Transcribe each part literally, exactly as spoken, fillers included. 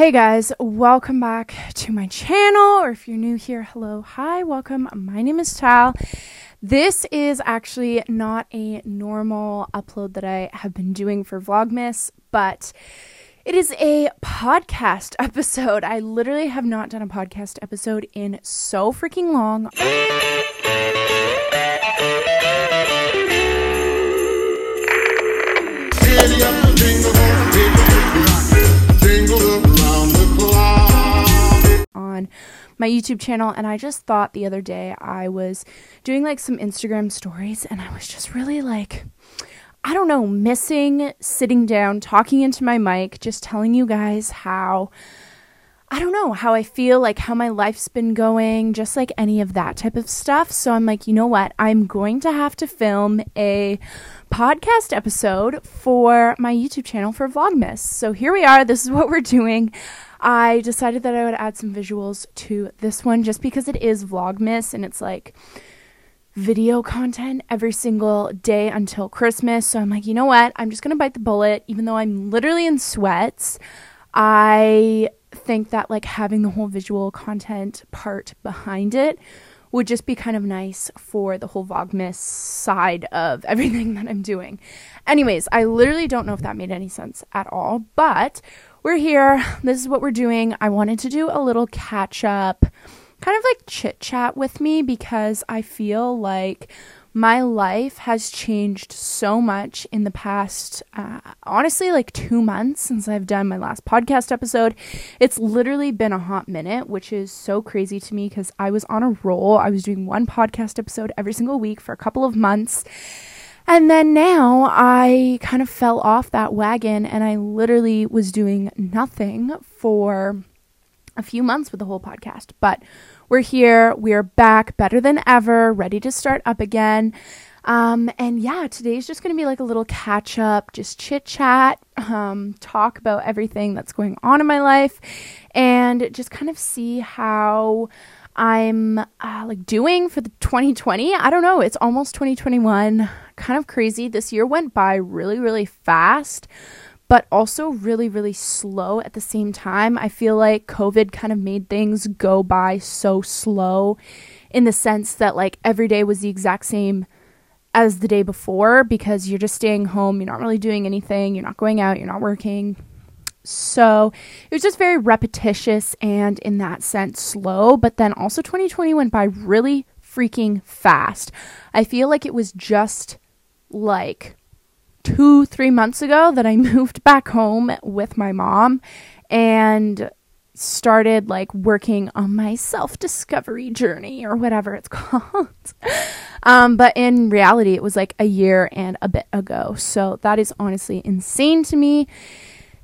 Hey guys, welcome back to my channel, or if you're new here, hello, hi, welcome. My name is Tal. This is actually not a normal upload that I have been doing for Vlogmas, but it is a podcast episode. I literally have not done a podcast episode in so freaking long. My YouTube channel, and I just thought the other day I was doing like some Instagram stories and I was just really like, I don't know, missing sitting down, talking into my mic, just telling you guys how, I don't know, how I feel, like how my life's been going, just like any of that type of stuff. So I'm like, you know what, I'm going to have to film a podcast episode for my YouTube channel for Vlogmas. So here we are, this is what we're doing. I decided that I would add some visuals to this one just because it is Vlogmas and it's like video content every single day until Christmas. So I'm like, you know what? I'm just going to bite the bullet. Even though I'm literally in sweats, I think that like having the whole visual content part behind it would just be kind of nice for the whole Vlogmas side of everything that I'm doing. Anyways, I literally don't know if that made any sense at all, but we're here. This is what we're doing. I wanted to do a little catch up, kind of like chit chat with me, because I feel like my life has changed so much in the past, uh, honestly, like two months since I've done my last podcast episode. It's literally been a hot minute, which is so crazy to me because I was on a roll. I was doing one podcast episode every single week for a couple of months. And then now I kind of fell off that wagon and I literally was doing nothing for a few months with the whole podcast. But we're here, we're back better than ever, ready to start up again. Um, and yeah, today's just going to be like a little catch up, just chit chat, um, talk about everything that's going on in my life and just kind of see how I'm uh, like doing for the twenty twenty. I don't know. It's almost twenty twenty-one. Kind of crazy. This year went by really, really fast, but also really, really slow at the same time. I feel like COVID kind of made things go by so slow in the sense that like every day was the exact same as the day before because you're just staying home. You're not really doing anything. You're not going out. You're not working. So it was just very repetitious and in that sense slow, but then also twenty twenty went by really freaking fast. I feel like it was just like two, three months ago that I moved back home with my mom and started like working on my self-discovery journey or whatever it's called. Um, but in reality, it was like a year and a bit ago. So that is honestly insane to me.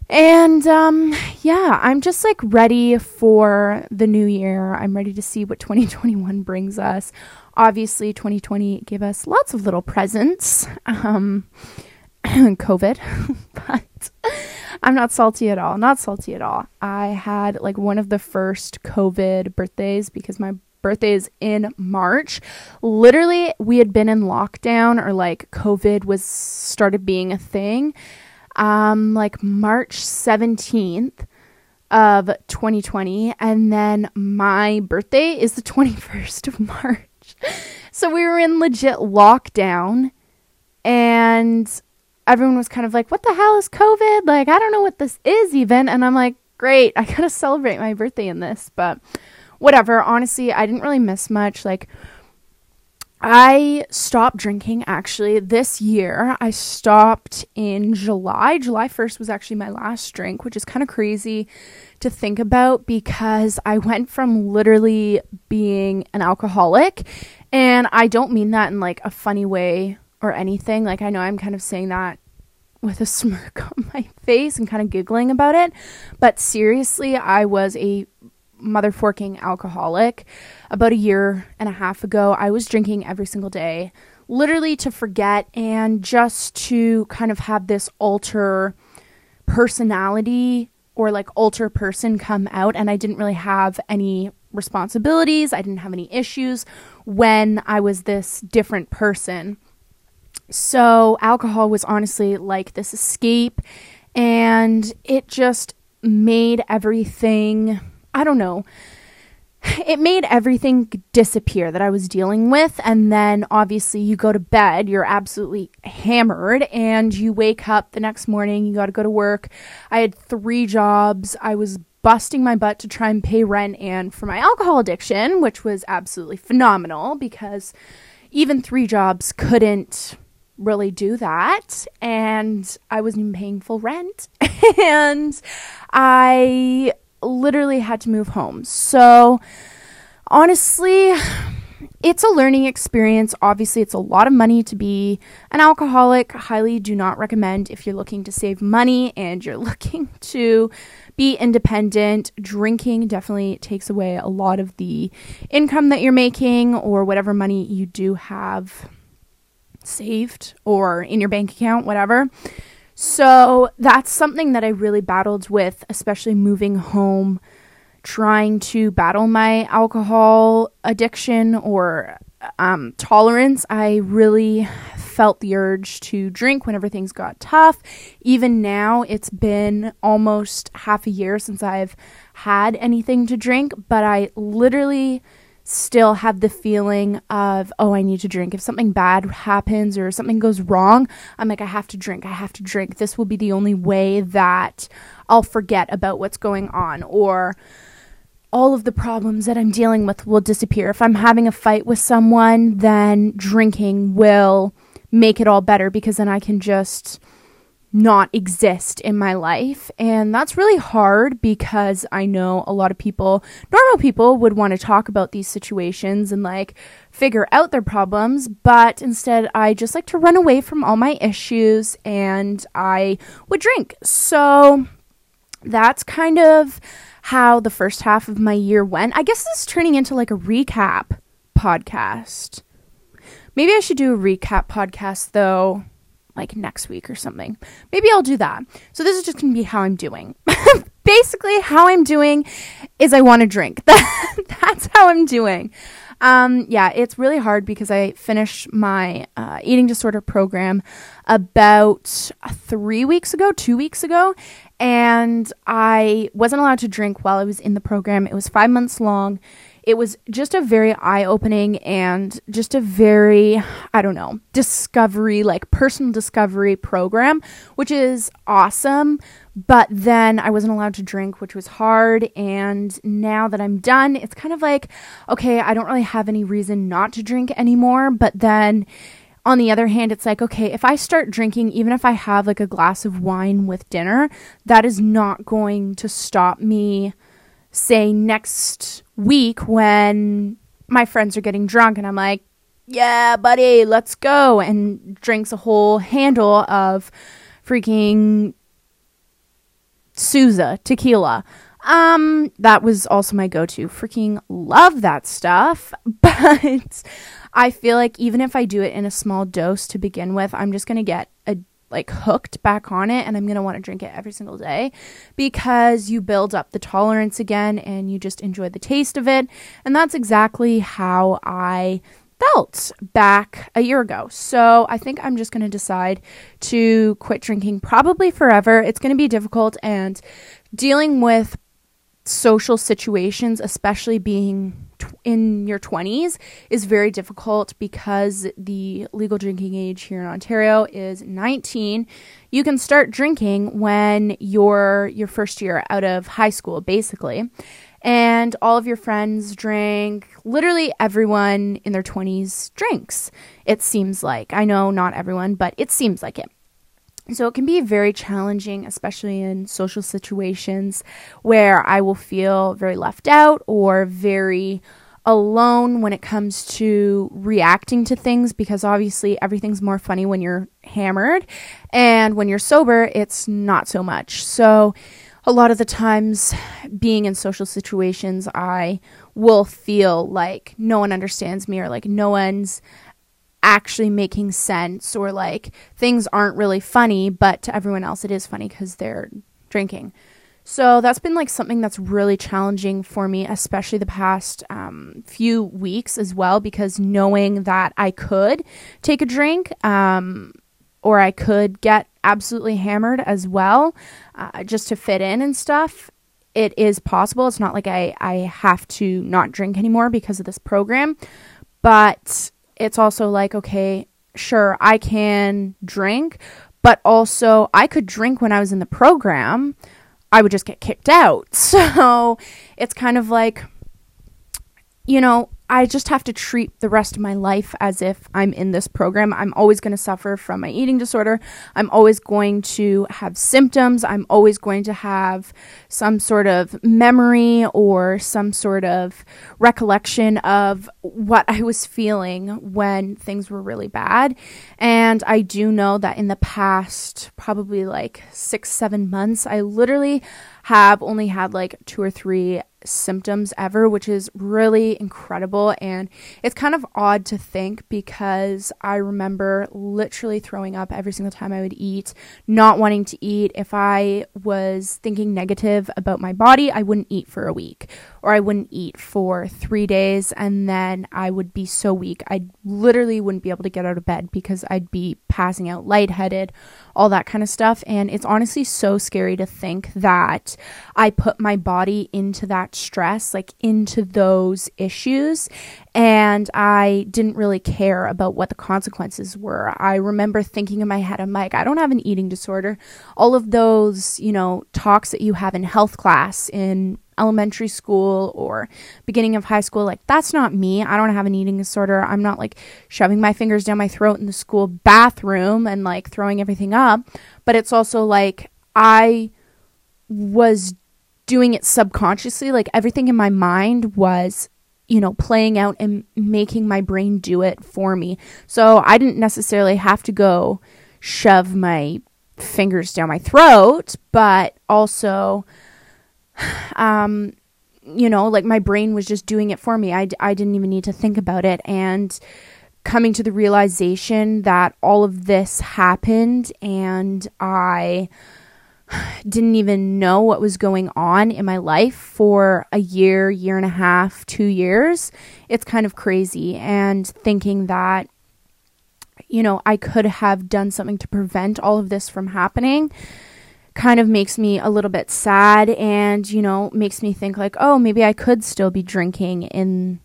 And, um, yeah, I'm just like ready for the new year. I'm ready to see what twenty twenty-one brings us. Obviously, twenty twenty gave us lots of little presents, um, COVID, but I'm not salty at all. Not salty at all. I had like one of the first COVID birthdays because my birthday is in March. Literally, we had been in lockdown or like COVID was started being a thing. Um, like March seventeenth of twenty twenty. And then my birthday is the twenty-first of March. So we were in legit lockdown and everyone was kind of like, what the hell is COVID? Like, I don't know what this is even. And I'm like, great, I gotta celebrate my birthday in this, but whatever. Honestly, I didn't really miss much. Like, I stopped drinking actually this year. I stopped in July. July first was actually my last drink, which is kind of crazy to think about because I went from literally being an alcoholic, and I don't mean that in like a funny way or anything. Like, I know I'm kind of saying that with a smirk on my face and kind of giggling about it, but seriously, I was a motherforking alcoholic. About a year and a half ago, I was drinking every single day, literally to forget and just to kind of have this alter personality or like alter person come out. And I didn't really have any responsibilities. I didn't have any issues when I was this different person. So alcohol was honestly like this escape, and it just made everything, I don't know, it made everything disappear that I was dealing with. And then obviously you go to bed, you're absolutely hammered, and you wake up the next morning, you got to go to work. I had three jobs. I was busting my butt to try and pay rent and for my alcohol addiction, which was absolutely phenomenal because even three jobs couldn't really do that. And I wasn't even paying full rent. And I literally had to move home. So honestly, it's a learning experience. Obviously, it's a lot of money to be an alcoholic. Highly do not recommend if you're looking to save money and you're looking to be independent. Drinking definitely takes away a lot of the income that you're making or whatever money you do have saved or in your bank account, whatever. So that's something that I really battled with, especially moving home, trying to battle my alcohol addiction or um, tolerance. I really felt the urge to drink whenever things got tough. Even now, it's been almost half a year since I've had anything to drink, but I literally still have the feeling of, oh, I need to drink. If something bad happens or something goes wrong, I'm like, I have to drink. I have to drink. This will be the only way that I'll forget about what's going on, or all of the problems that I'm dealing with will disappear. If I'm having a fight with someone, then drinking will make it all better because then I can just not exist in my life. And that's really hard because I know a lot of people, normal people, would want to talk about these situations and like figure out their problems, but instead I just like to run away from all my issues and I would drink. So that's kind of how the first half of my year went. I guess this is turning into like a recap podcast. Maybe I should do a recap podcast though, like next week or something. Maybe I'll do that. So this is just going to be how I'm doing. Basically, how I'm doing is I want to drink. That's how I'm doing. Um, yeah, it's really hard because I finished my uh, eating disorder program about three weeks ago, two weeks ago, and I wasn't allowed to drink while I was in the program. It was five months long. It was just a very eye-opening and just a very, I don't know, discovery, like personal discovery program, which is awesome. But then I wasn't allowed to drink, which was hard. And now that I'm done, it's kind of like, okay, I don't really have any reason not to drink anymore. But then on the other hand, it's like, okay, if I start drinking, even if I have like a glass of wine with dinner, that is not going to stop me, say, next week when my friends are getting drunk and I'm like, yeah, buddy, let's go, and drinks a whole handle of freaking Souza tequila. Um, that was also my go-to. Freaking love that stuff. But I feel like even if I do it in a small dose to begin with, I'm just going to get a like hooked back on it, and I'm gonna want to drink it every single day because you build up the tolerance again and you just enjoy the taste of it. And that's exactly how I felt back a year ago. So I think I'm just gonna decide to quit drinking probably forever. It's gonna be difficult, and dealing with social situations, especially being tw- in your twenties, is very difficult because the legal drinking age here in Ontario is nineteen. You can start drinking when you're your first year out of high school, basically. And all of your friends drink. Literally everyone in their twenties drinks, it seems like. I know not everyone, but it seems like it. So it can be very challenging, especially in social situations where I will feel very left out or very alone when it comes to reacting to things, because obviously everything's more funny when you're hammered, and when you're sober, it's not so much. So a lot of the times being in social situations, I will feel like no one understands me, or like no one's actually making sense, or like things aren't really funny, but to everyone else it is funny because they're drinking. So that's been like something that's really challenging for me, especially the past um, few weeks as well, because knowing that I could take a drink um, or I could get absolutely hammered as well, uh, just to fit in and stuff. It is possible. It's not like I, I have to not drink anymore because of this program, but it's also like, okay, sure, I can drink, but also I could drink when I was in the program. I would just get kicked out. So it's kind of like, you know, I just have to treat the rest of my life as if I'm in this program. I'm always going to suffer from my eating disorder. I'm always going to have symptoms. I'm always going to have some sort of memory or some sort of recollection of what I was feeling when things were really bad. And I do know that in the past probably like six, seven months, I literally have only had like two or three symptoms ever, which is really incredible. And it's kind of odd to think, because I remember literally throwing up every single time I would eat, not wanting to eat. If I was thinking negative about my body, I wouldn't eat for a week, or I wouldn't eat for three days, and then I would be so weak I literally wouldn't be able to get out of bed because I'd be passing out, lightheaded, all that kind of stuff. And it's honestly so scary to think that I put my body into that stress, like into those issues, and I didn't really care about what the consequences were. I remember thinking in my head, I'm like, I don't have an eating disorder. All of those, you know, talks that you have in health class in elementary school or beginning of high school, like, that's not me. I don't have an eating disorder. I'm not like shoving my fingers down my throat in the school bathroom and like throwing everything up. But it's also like I was doing it subconsciously. Like, everything in my mind was, you know, playing out and making my brain do it for me. So I didn't necessarily have to go shove my fingers down my throat, but also, um, you know, like, my brain was just doing it for me. I, I didn't even need to think about it. And coming to the realization that all of this happened and I didn't even know what was going on in my life for a year, year and a half, two years. It's kind of crazy. And thinking that, you know, I could have done something to prevent all of this from happening kind of makes me a little bit sad, and, you know, makes me think like, oh, maybe I could still be drinking in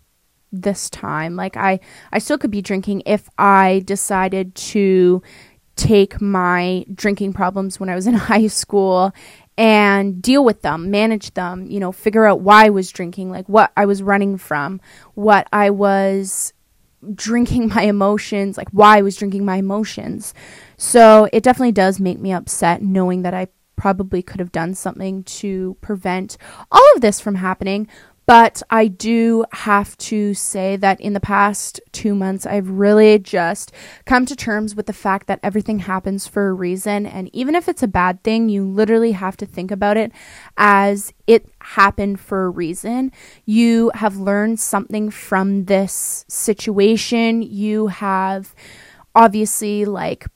this time. Like, I, I still could be drinking if I decided to take my drinking problems when I was in high school and deal with them, manage them, you know, figure out why I was drinking, like what I was running from, what I was drinking my emotions, like why I was drinking my emotions. So it definitely does make me upset knowing that I probably could have done something to prevent all of this from happening. But I do have to say that in the past two months, I've really just come to terms with the fact that everything happens for a reason. And even if it's a bad thing, you literally have to think about it as it happened for a reason. You have learned something from this situation. You have obviously, like,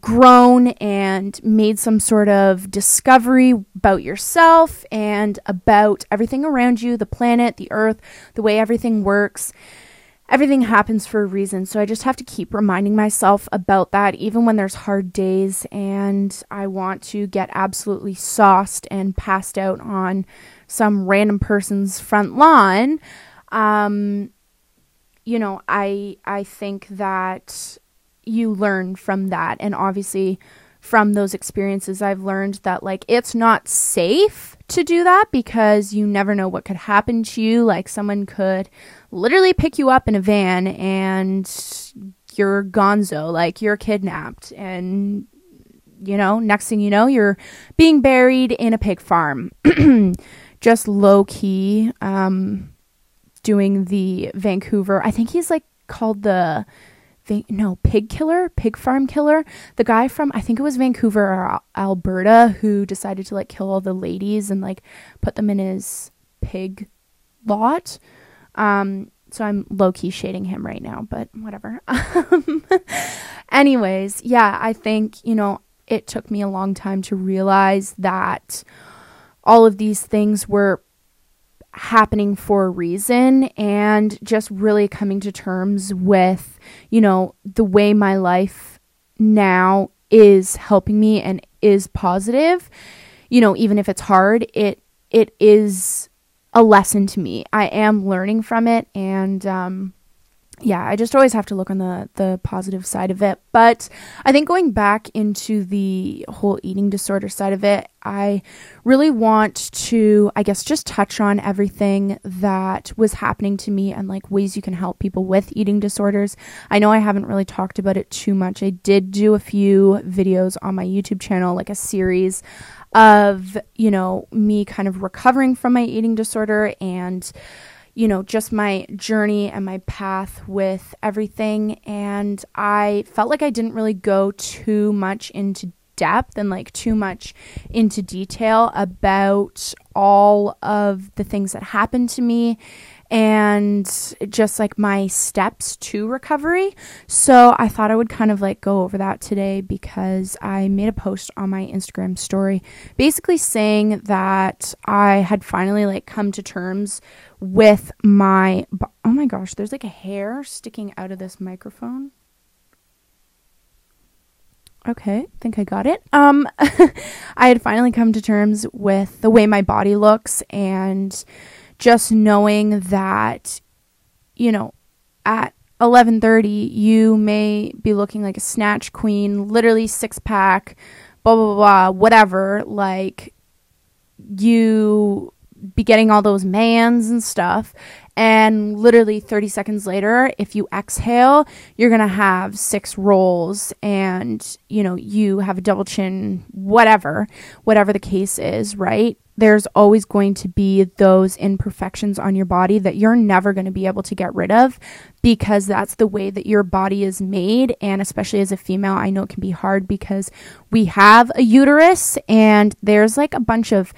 grown and made some sort of discovery about yourself and about everything around you, the planet, the earth, the way everything works. Everything happens for a reason. So I just have to keep reminding myself about that, even when there's hard days and I want to get absolutely sauced and passed out on some random person's front lawn. Um, you know, I I think that you learn from that. And obviously from those experiences, I've learned that, like, it's not safe to do that because you never know what could happen to you. Like, someone could literally pick you up in a van and you're gonzo, like, you're kidnapped. And, you know, next thing you know, you're being buried in a pig farm. Just low key, um, doing the Vancouver, I think he's like called the no pig killer pig farm killer, the guy from, I think it was Vancouver or Alberta, who decided to like kill all the ladies and like put them in his pig lot. Um so I'm low-key shading him right now, but whatever. Anyways, yeah, I think, you know, it took me a long time to realize that all of these things were happening for a reason, and just really coming to terms with, you know, the way my life now is helping me and is positive, you know, even if it's hard, it it is a lesson to me. I am learning from it, and um yeah, I just always have to look on the, the positive side of it. But I think going back into the whole eating disorder side of it, I really want to, I guess, just touch on everything that was happening to me and like ways you can help people with eating disorders. I know I haven't really talked about it too much. I did do a few videos on my YouTube channel, like a series of, you know, me kind of recovering from my eating disorder and, you know, just my journey and my path with everything. And I felt like I didn't really go too much into depth and like too much into detail about all of the things that happened to me and just like my steps to recovery. So I thought I would kind of like go over that today, because I made a post on my Instagram story basically saying that I had finally like come to terms with my, oh my gosh, there's like a hair sticking out of this microphone. Okay, I think I got it. Um, I had finally come to terms with the way my body looks, and just knowing that, you know, at eleven thirty, you may be looking like a snatch queen, literally six pack, blah, blah, blah, whatever. Like, you be getting all those mans and stuff, and literally thirty seconds later, if you exhale, you're gonna have six rolls, and you know, you have a double chin, whatever whatever the case is, right? There's always going to be those imperfections on your body that you're never going to be able to get rid of, because that's the way that your body is made. And especially as a female, I know it can be hard, because we have a uterus and there's like a bunch of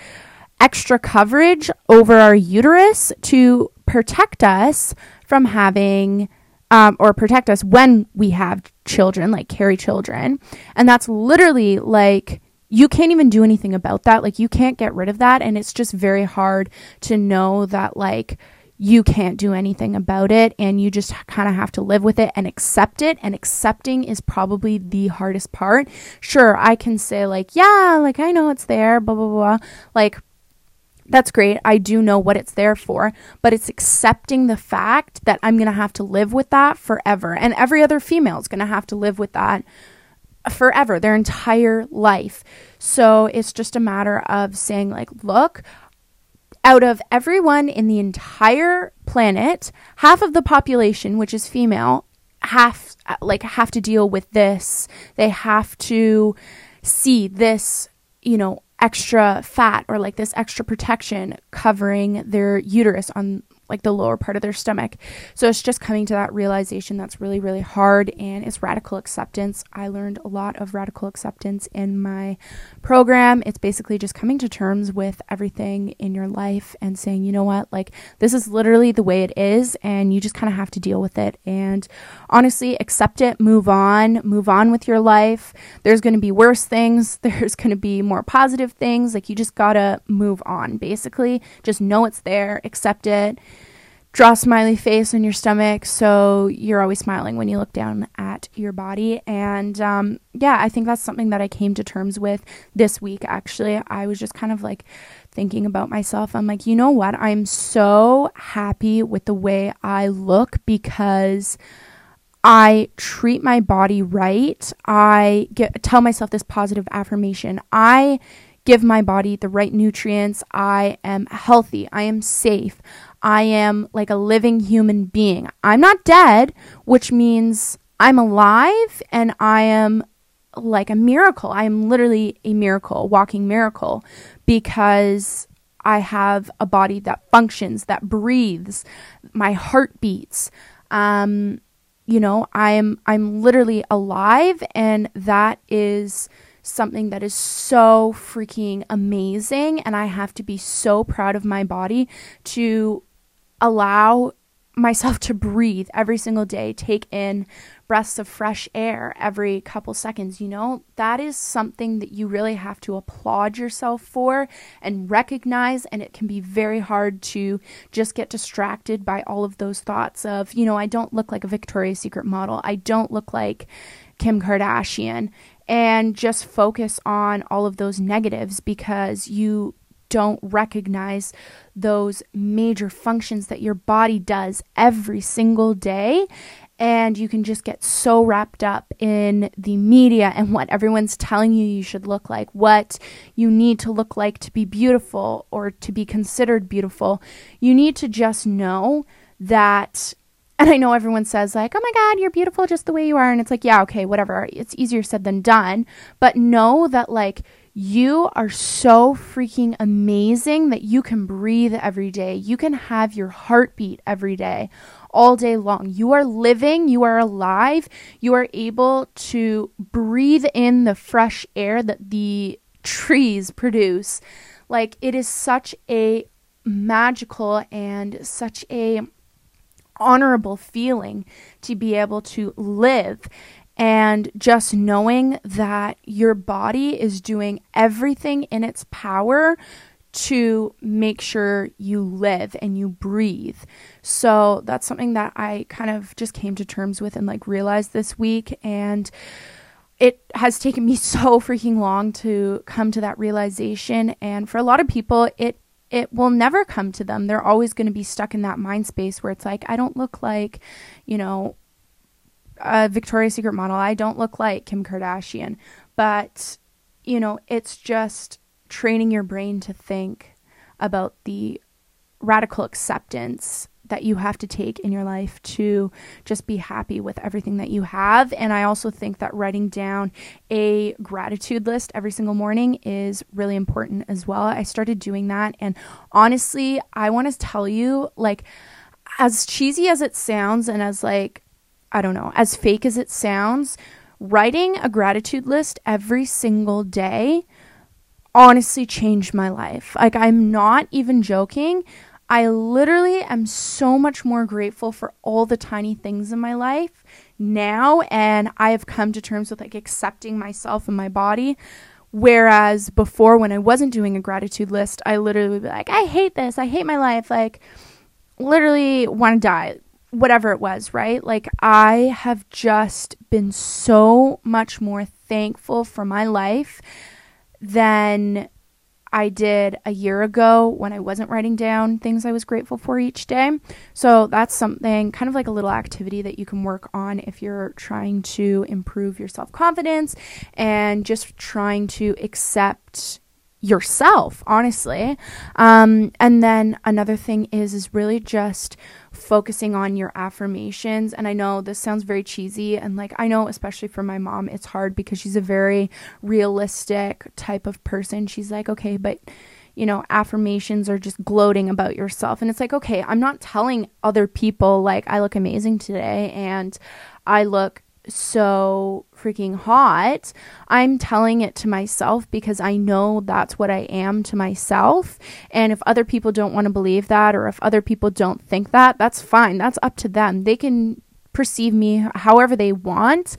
extra coverage over our uterus to protect us from having um, or protect us when we have children, like carry children. And that's literally like, you can't even do anything about that. Like, you can't get rid of that. And it's just very hard to know that like you can't do anything about it, and you just kind of have to live with it and accept it. And accepting is probably the hardest part. Sure, I can say like, yeah, like I know it's there, blah, blah, blah. Like, that's great. I do know what it's there for, but it's accepting the fact that I'm going to have to live with that forever. And every other female is going to have to live with that forever, their entire life. So it's just a matter of saying like, look, out of everyone in the entire planet, half of the population, which is female, have like have to deal with this. They have to see this, you know, extra fat or like this extra protection covering their uterus on like the lower part of their stomach. So it's just coming to that realization that's really, really hard, and it's radical acceptance. I learned a lot of radical acceptance in my program. It's basically just coming to terms with everything in your life and saying, you know what, like this is literally the way it is, and you just kind of have to deal with it. And honestly, accept it, move on, move on with your life. There's going to be worse things. There's going to be more positive things. Like, you just got to move on, basically. Just know it's there, accept it. Draw a smiley face on your stomach so you're always smiling when you look down at your body. And um, yeah, I think that's something that I came to terms with this week, actually. I was just kind of like thinking about myself. I'm like, you know what? I'm so happy with the way I look, because I treat my body right. I get, tell myself this positive affirmation. I give my body the right nutrients. I am healthy. I am safe. I am like a living human being. I'm not dead, which means I'm alive, and I am like a miracle. I am literally a miracle, a walking miracle, because I have a body that functions, that breathes, my heart beats. Um, you know, I'm I'm literally alive, and that is something that is so freaking amazing. And I have to be so proud of my body to allow myself to breathe every single day, take in breaths of fresh air every couple seconds. You know, that is something that you really have to applaud yourself for and recognize. And it can be very hard to just get distracted by all of those thoughts of, you know, I don't look like a Victoria's Secret model. I don't look like Kim Kardashian, and just focus on all of those negatives because you don't recognize those major functions that your body does every single day. And you can just get so wrapped up in the media and what everyone's telling you you should look like, what you need to look like to be beautiful or to be considered beautiful. You need to just know that, and I know everyone says like, oh my God, you're beautiful just the way you are. And it's like, yeah, okay, whatever. It's easier said than done. But know that like you are so freaking amazing that you can breathe every day. You can have your heartbeat every day. All day long. You are living, you are alive, you are able to breathe in the fresh air that the trees produce. Like, it is such a magical and such a honorable feeling to be able to live. And just knowing that your body is doing everything in its power to make sure you live and you breathe. So that's something that I kind of just came to terms with and like realized this week. And it has taken me so freaking long to come to that realization. And for a lot of people, it it will never come to them. They're always going to be stuck in that mind space where it's like, I don't look like, you know, a Victoria's Secret model. I don't look like Kim Kardashian. But, you know, it's just training your brain to think about the radical acceptance that you have to take in your life to just be happy with everything that you have. And I also think that writing down a gratitude list every single morning is really important as well. I started doing that. And honestly, I want to tell you, like, as cheesy as it sounds and as like, I don't know, as fake as it sounds, writing a gratitude list every single day honestly changed my life. Like, I'm not even joking. I literally am so much more grateful for all the tiny things in my life now, and I have come to terms with like accepting myself and my body. Whereas before, when I wasn't doing a gratitude list, I literally would be like, I hate this, I hate my life, like literally want to die, whatever it was, right? Like, I have just been so much more thankful for my life than I did a year ago when I wasn't writing down things I was grateful for each day. So that's something, kind of like a little activity that you can work on if you're trying to improve your self-confidence and just trying to accept yourself, honestly. Um, and then another thing is, is really just focusing on your affirmations. And I know this sounds very cheesy, and like, I know especially for my mom, it's hard because she's a very realistic type of person. She's like, okay, but you know, affirmations are just gloating about yourself. And it's like, okay, I'm not telling other people like I look amazing today and I look so freaking hot. I'm telling it to myself because I know that's what I am to myself. And if other people don't want to believe that, or if other people don't think that, that's fine. That's up to them. They can perceive me however they want.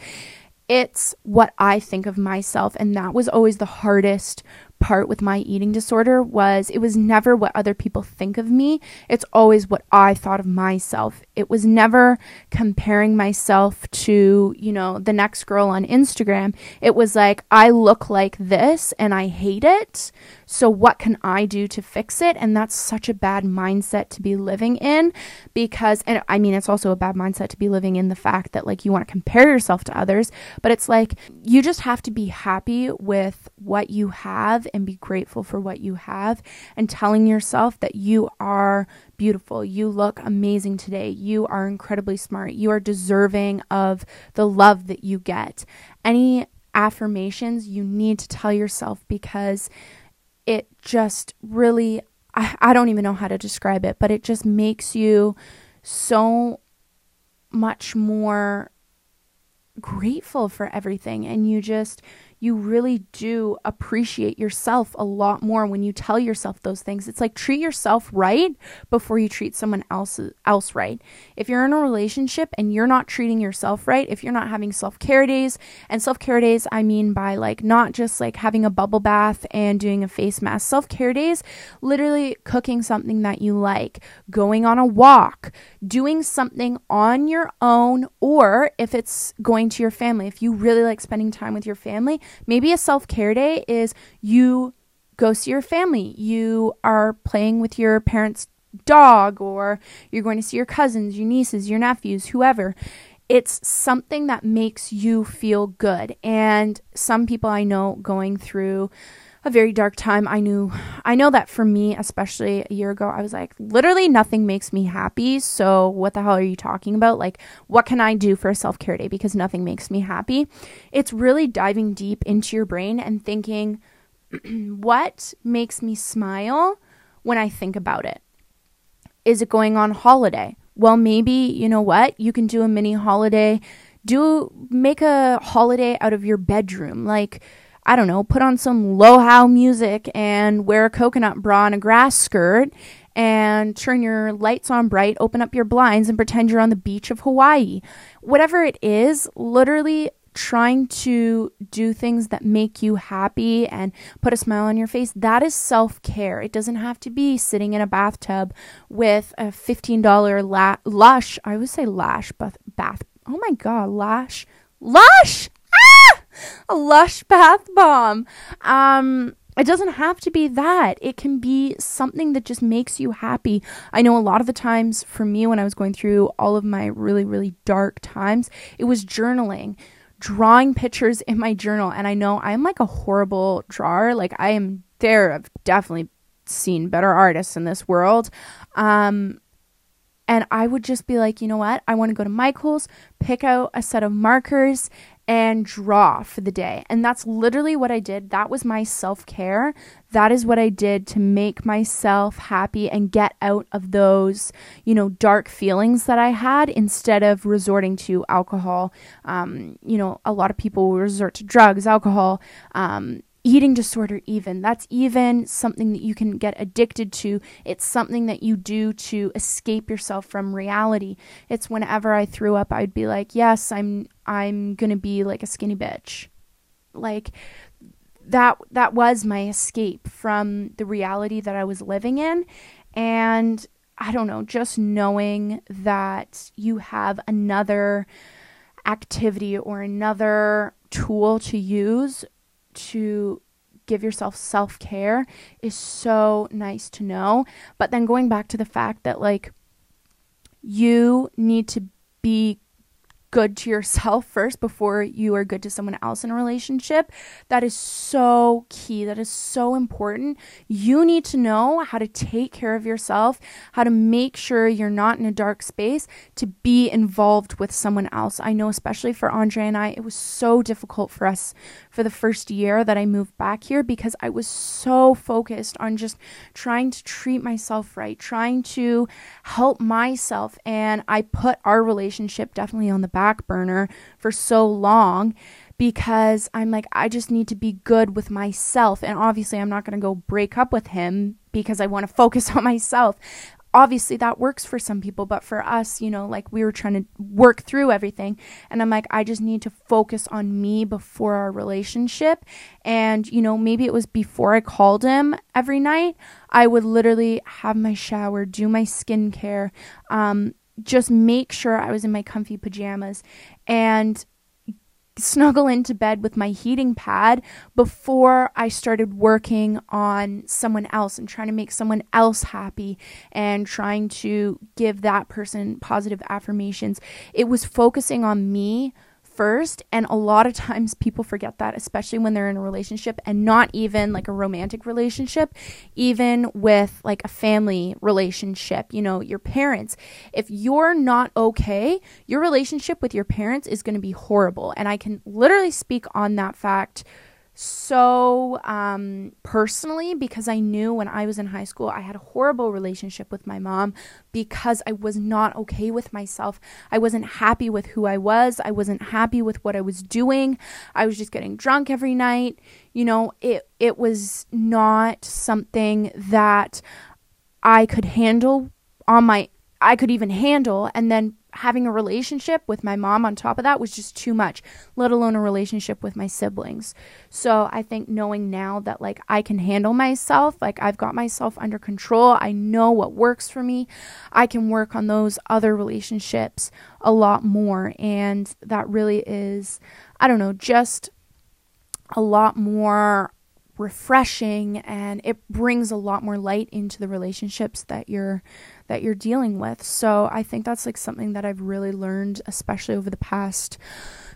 It's what I think of myself. And that was always the hardest part with my eating disorder, was it was never what other people think of me. It's always what I thought of myself. It was never comparing myself to, you know, the next girl on Instagram. It was like, I look like this and I hate it, so what can I do to fix it? And that's such a bad mindset to be living in, because, and I mean, it's also a bad mindset to be living in the fact that like you want to compare yourself to others, but it's like, you just have to be happy with what you have and be grateful for what you have, and telling yourself that you are beautiful, you look amazing today, you are incredibly smart, you are deserving of the love that you get. Any affirmations you need to tell yourself, because it just really, I, I don't even know how to describe it, but it just makes you so much more grateful for everything. And you just, you really do appreciate yourself a lot more when you tell yourself those things. It's like, treat yourself right before you treat someone else else right. If you're in a relationship and you're not treating yourself right, if you're not having self-care days, and self-care days I mean by like not just like having a bubble bath and doing a face mask, self-care days, literally cooking something that you like, going on a walk, doing something on your own, or if it's going to your family, if you really like spending time with your family, maybe a self-care day is you go see your family, you are playing with your parents' dog, or you're going to see your cousins, your nieces, your nephews, whoever. It's something that makes you feel good. And some people I know going through a very dark time, I knew, I know that for me, especially a year ago, I was like, literally nothing makes me happy. So what the hell are you talking about? Like, what can I do for a self-care day? Because nothing makes me happy. It's really diving deep into your brain and thinking, what makes me smile when I think about it? Is it going on holiday? Well, maybe, you know what? You can do a mini holiday. Do, make a holiday out of your bedroom. Like, I don't know, put on some lo-fi music and wear a coconut bra and a grass skirt and turn your lights on bright, open up your blinds and pretend you're on the beach of Hawaii. Whatever it is, literally trying to do things that make you happy and put a smile on your face, that is self-care. It doesn't have to be sitting in a bathtub with a fifteen dollars la- Lush, I would say Lash bath, bath. Oh my God, Lash, Lush! A Lush bath bomb. Um, it doesn't have to be that. It can be something that just makes you happy. I know a lot of the times for me when I was going through all of my really, really dark times, it was journaling, drawing pictures in my journal. And I know I'm like a horrible drawer. Like I am there. I've definitely seen better artists in this world. Um, and I would just be like, you know what? I want to go to Michael's, pick out a set of markers and draw for the day. And that's literally what I did. That was my self-care. That is what I did to make myself happy and get out of those, you know, dark feelings that I had instead of resorting to alcohol. Um, you know, a lot of people resort to drugs, alcohol, um, eating disorder even. That's even something that you can get addicted to. It's something that you do to escape yourself from reality. It's whenever I threw up, I'd be like, yes, I'm I'm going to be like a skinny bitch. Like that that was my escape from the reality that I was living in. And I don't know, just knowing that you have another activity or another tool to use to give yourself self-care is so nice to know. But then going back to the fact that like you need to be good to yourself first before you are good to someone else in a relationship, that is so key. That is so important. You need to know how to take care of yourself, how to make sure you're not in a dark space to be involved with someone else. I know especially for Andre and I, it was so difficult for us for the first year that I moved back here because I was so focused on just trying to treat myself right, trying to help myself, and I put our relationship definitely on the back back burner for so long because I'm like, I just need to be good with myself. And obviously I'm not going to go break up with him because I want to focus on myself. Obviously that works for some people, but for us, you know, like we were trying to work through everything and I'm like, I just need to focus on me before our relationship. And, you know, maybe it was before I called him every night, I would literally have my shower, do my skincare, um, just make sure I was in my comfy pajamas and snuggle into bed with my heating pad before I started working on someone else and trying to make someone else happy and trying to give that person positive affirmations. It was focusing on me first, and a lot of times people forget that, especially when they're in a relationship, and not even like a romantic relationship, even with like a family relationship, you know, your parents. If you're not okay, your relationship with your parents is going to be horrible. And I can literally speak on that fact so um, personally, because I knew when I was in high school, I had a horrible relationship with my mom because I was not okay with myself. I wasn't happy with who I was. I wasn't happy with what I was doing. I was just getting drunk every night. You know, it, it was not something that I could handle on my, I could even handle. And then having a relationship with my mom on top of that was just too much, let alone a relationship with my siblings. So I think knowing now that, like, I can handle myself, like, I've got myself under control. I know what works for me. I can work on those other relationships a lot more. And that really is, I don't know, just a lot more refreshing, and it brings a lot more light into the relationships that you're that you're dealing with. So I think that's like something that I've really learned, especially over the past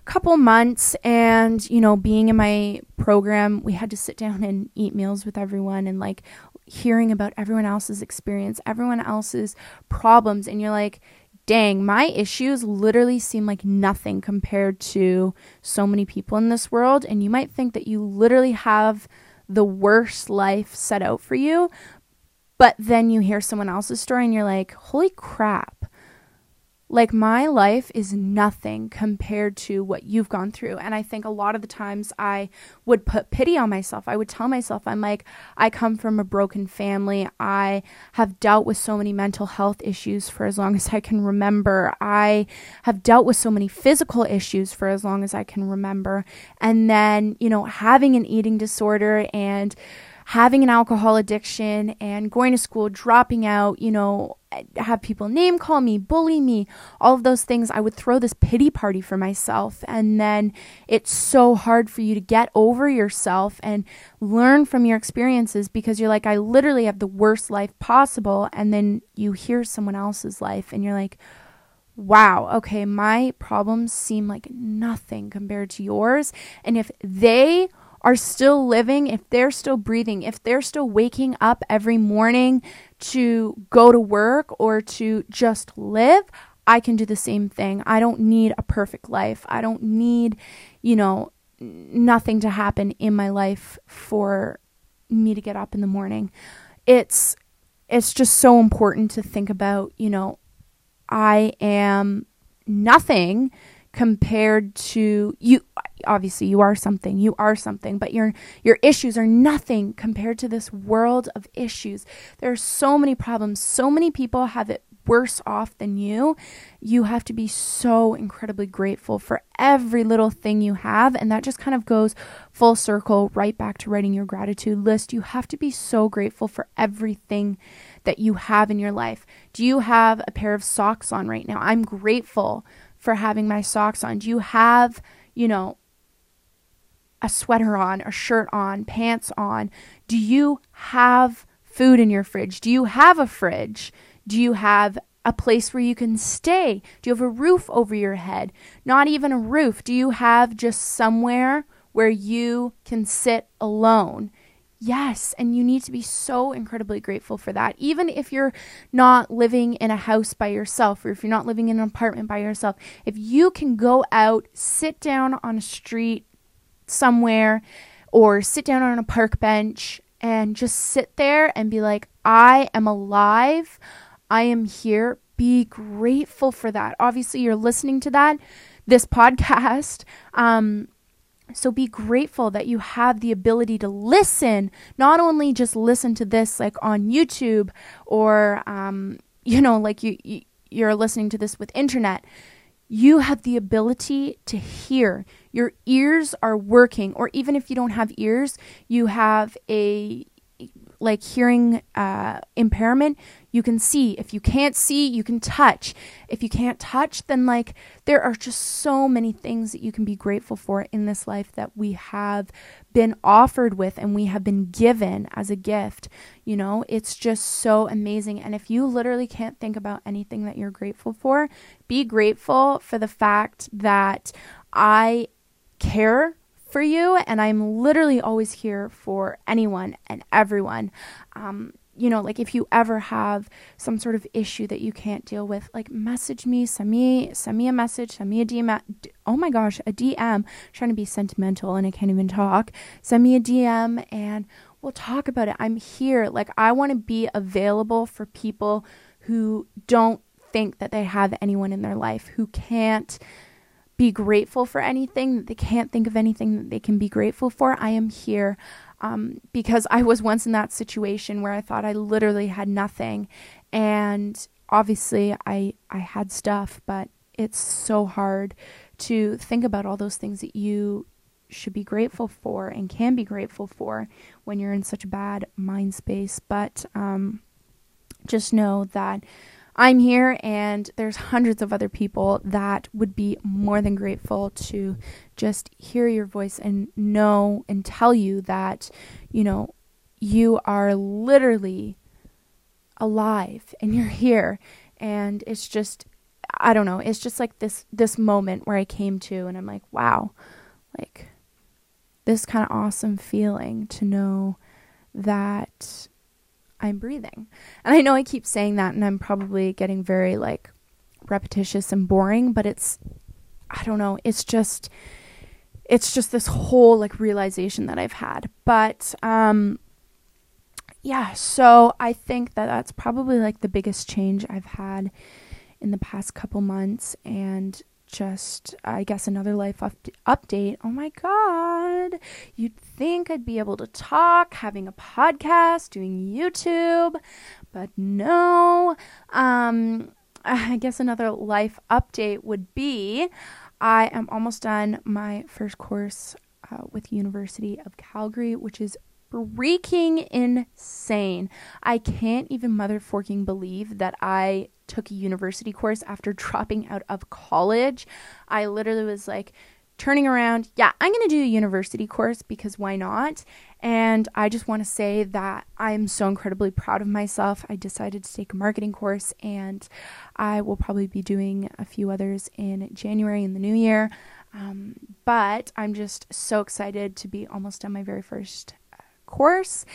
couple months. And, you know, being in my program, we had to sit down and eat meals with everyone, and like hearing about everyone else's experience, everyone else's problems, and you're like, dang, my issues literally seem like nothing compared to so many people in this world. And you might think that you literally have the worst life set out for you, but then you hear someone else's story and you're like, holy crap, like my life is nothing compared to what you've gone through. And I think a lot of the times I would put pity on myself. I would tell myself, I'm like, I come from a broken family. I have dealt with so many mental health issues for as long as I can remember. I have dealt with so many physical issues for as long as I can remember. And then, you know, having an eating disorder and having an alcohol addiction and going to school, dropping out, you know, have people name call me, bully me, all of those things. I would throw this pity party for myself. And then it's so hard for you to get over yourself and learn from your experiences, because you're like, I literally have the worst life possible. And then you hear someone else's life and you're like, wow, okay, my problems seem like nothing compared to yours. And if they are still living, if they're still breathing, if they're still waking up every morning to go to work or to just live, I can do the same thing. I don't need a perfect life. I don't need, you know, nothing to happen in my life for me to get up in the morning. It's it's just so important to think about, you know, I am nothing compared to you. Obviously you are something, you are something, but your your issues are nothing compared to this world of issues. There are so many problems. So many people have it worse off than you. You have to be so incredibly grateful for every little thing you have. And that just kind of goes full circle right back to writing your gratitude list. You have to be so grateful for everything that you have in your life. Do you have a pair of socks on right now? I'm grateful for having my socks on. Do you have, you know, a sweater on, a shirt on, pants on? Do you have food in your fridge? Do you have a fridge? Do you have a place where you can stay? Do you have a roof over your head? Not even a roof. Do you have just somewhere where you can sit alone? Yes, and you need to be so incredibly grateful for that. Even if you're not living in a house by yourself, or if you're not living in an apartment by yourself, if you can go out, sit down on a street somewhere, or sit down on a park bench and just sit there and be like, I am alive, I am here. Be grateful for that. Obviously you're listening to that, this podcast, um so be grateful that you have the ability to listen. Not only just listen to this like on YouTube, or um you know, like you, you you're listening to this with internet. You have the ability to hear. Your ears are working. Or even if you don't have ears, you have a like hearing uh, impairment, you can see. If you can't see, you can touch. If you can't touch, then like there are just so many things that you can be grateful for in this life that we have been offered with and we have been given as a gift. You know, it's just so amazing. And if you literally can't think about anything that you're grateful for, be grateful for the fact that I care for you, and I'm literally always here for anyone and everyone. Um, you know, like if you ever have some sort of issue that you can't deal with, like message me, send me, send me a message, send me a D M. Oh my gosh, a D M. I'm trying to be sentimental and I can't even talk. Send me a D M and we'll talk about it. I'm here. Like, I want to be available for people who don't think that they have anyone in their life, who can't be grateful for anything, that they can't think of anything that they can be grateful for. I am here. Um, because I was once in that situation where I thought I literally had nothing. And obviously I, I had stuff, but it's so hard to think about all those things that you should be grateful for and can be grateful for when you're in such a bad mind space. But um, just know that I'm here, and there's hundreds of other people that would be more than grateful to just hear your voice and know and tell you that, you know, you are literally alive and you're here. And it's just, I don't know, it's just like this, this moment where I came to and I'm like, wow, like this kind of awesome feeling to know that I'm breathing. And I know I keep saying that and I'm probably getting very like repetitious and boring, but it's, I don't know, it's just, it's just this whole like realization that I've had. But, um, yeah, so I think that that's probably like the biggest change I've had in the past couple months. And just, I guess, another life up- update. Oh my God. You'd think I'd be able to talk, having a podcast, doing YouTube, but no. Um, I guess another life update would be I am almost done my first course uh, with University of Calgary, which is freaking insane. I can't even motherforking believe that I took a university course after dropping out of college. I literally was like turning around, yeah, I'm going to do a university course because why not? And I just want to say that I'm so incredibly proud of myself. I decided to take a marketing course, and I will probably be doing a few others in January in the new year. Um, but I'm just so excited to be almost done my very first course,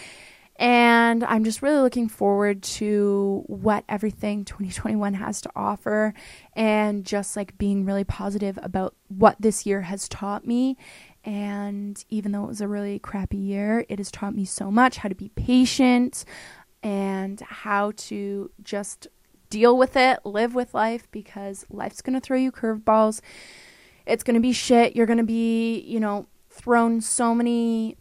and I'm just really looking forward to what everything twenty twenty-one has to offer, and just like being really positive about what this year has taught me. And even though it was a really crappy year, it has taught me so much, how to be patient and how to just deal with it, live with life, because life's going to throw you curveballs. It's going to be shit. You're going to be, you know, thrown so many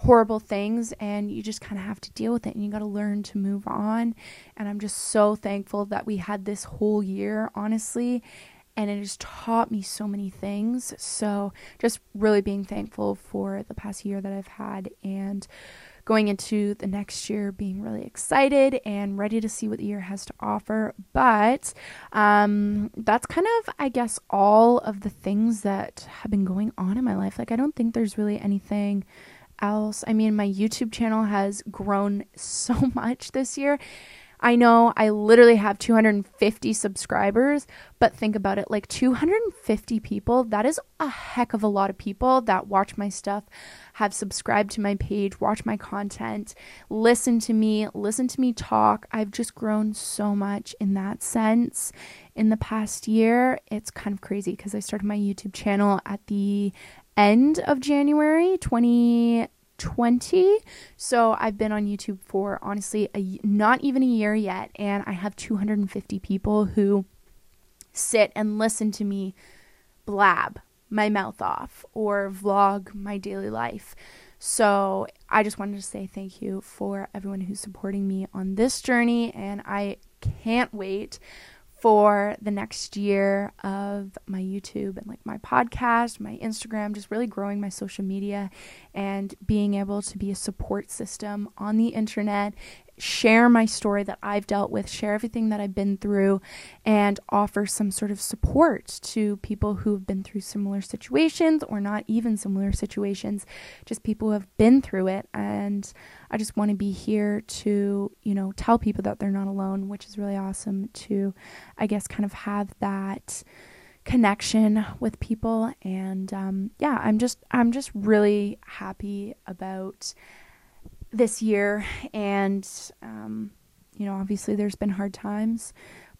horrible things, and you just kind of have to deal with it, and you got to learn to move on. And I'm just so thankful that we had this whole year, honestly, and it has taught me so many things. So just really being thankful for the past year that I've had, and going into the next year being really excited and ready to see what the year has to offer. But um, that's kind of, I guess, all of the things that have been going on in my life. Like, I don't think there's really anything else. I mean, my YouTube channel has grown so much this year. I know I literally have two hundred fifty subscribers, but think about it, like two hundred fifty people, that is a heck of a lot of people that watch my stuff, have subscribed to my page, watch my content, listen to me, listen to me talk. I've just grown so much in that sense in the past year. It's kind of crazy because I started my YouTube channel at the end of January twenty twenty. So I've been on YouTube for honestly a, not even a year yet, and I have two hundred fifty people who sit and listen to me blab my mouth off or vlog my daily life. So I just wanted to say thank you for everyone who's supporting me on this journey, and I can't wait for the next year of my YouTube and like my podcast, my Instagram, just really growing my social media and being able to be a support system on the internet, share my story that I've dealt with, share everything that I've been through, and offer some sort of support to people who've been through similar situations or not even similar situations, just people who have been through it. And I just want to be here to, you know, tell people that they're not alone, which is really awesome to, I guess, kind of have that connection with people. And um, yeah, I'm just, I'm just really happy about this year, and um, you know, obviously there's been hard times,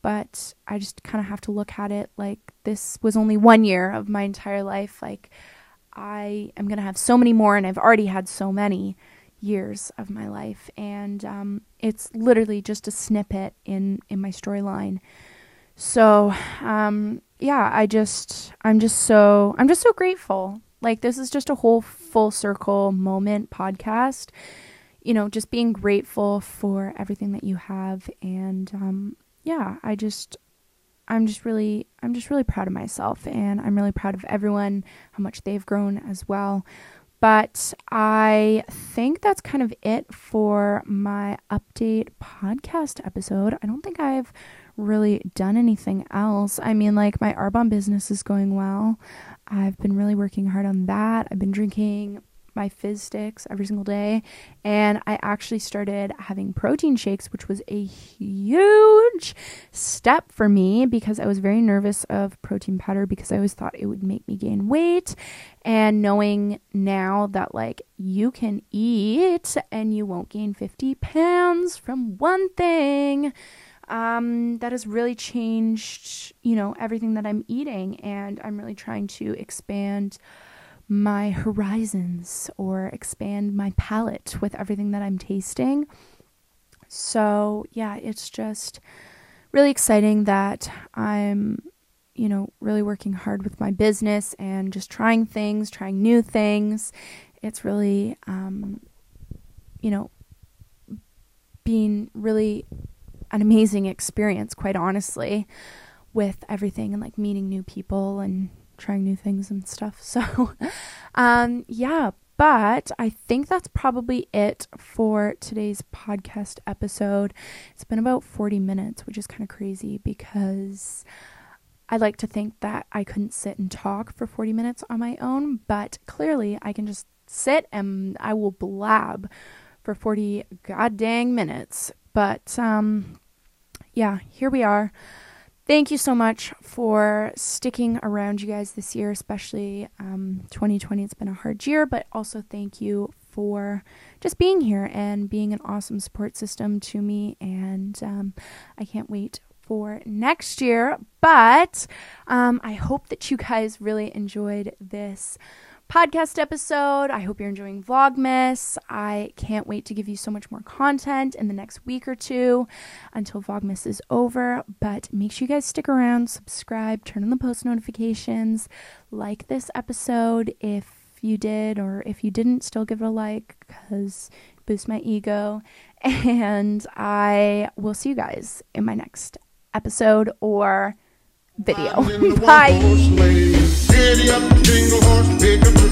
but I just kind of have to look at it like this was only one year of my entire life. Like, I am gonna have so many more, and I've already had so many years of my life, and um, it's literally just a snippet in in my storyline. So um, yeah, I just I'm just so I'm just so grateful. Like, this is just a whole full circle moment podcast, you know, just being grateful for everything that you have. And um, yeah, I just, I'm just really, I'm just really proud of myself, and I'm really proud of everyone, how much they've grown as well. But I think that's kind of it for my update podcast episode. I don't think I've really done anything else. I mean, like, my Arbonne business is going well. I've been really working hard on that. I've been drinking my fizz sticks every single day, and I actually started having protein shakes, which was a huge step for me because I was very nervous of protein powder because I always thought it would make me gain weight. And knowing now that, like, you can eat and you won't gain fifty pounds from one thing, Um, that has really changed, you know, everything that I'm eating, and I'm really trying to expand my horizons or expand my palate with everything that I'm tasting. So yeah, it's just really exciting that I'm, you know, really working hard with my business and just trying things, trying new things. It's really, um, you know, being really an amazing experience, quite honestly, with everything, and like meeting new people and trying new things and stuff. So um yeah, but I think that's probably it for today's podcast episode. It's been about forty minutes, which is kind of crazy because I like to think that I couldn't sit and talk for forty minutes on my own, but clearly I can just sit and I will blab for forty god dang minutes. But, um, yeah, here we are. Thank you so much for sticking around, you guys, this year, especially um, twenty twenty. It's been a hard year, but also thank you for just being here and being an awesome support system to me. And um, I can't wait for next year. But um, I hope that you guys really enjoyed this podcast episode. I hope you're enjoying Vlogmas. I can't wait to give you so much more content in the next week or two until Vlogmas is over. But make sure you guys stick around, subscribe, turn on the post notifications, like this episode if you did, or if you didn't, still give it a like because it boosts my ego. And I will see you guys in my next episode or video. Bye. Up, jingle horse, pick up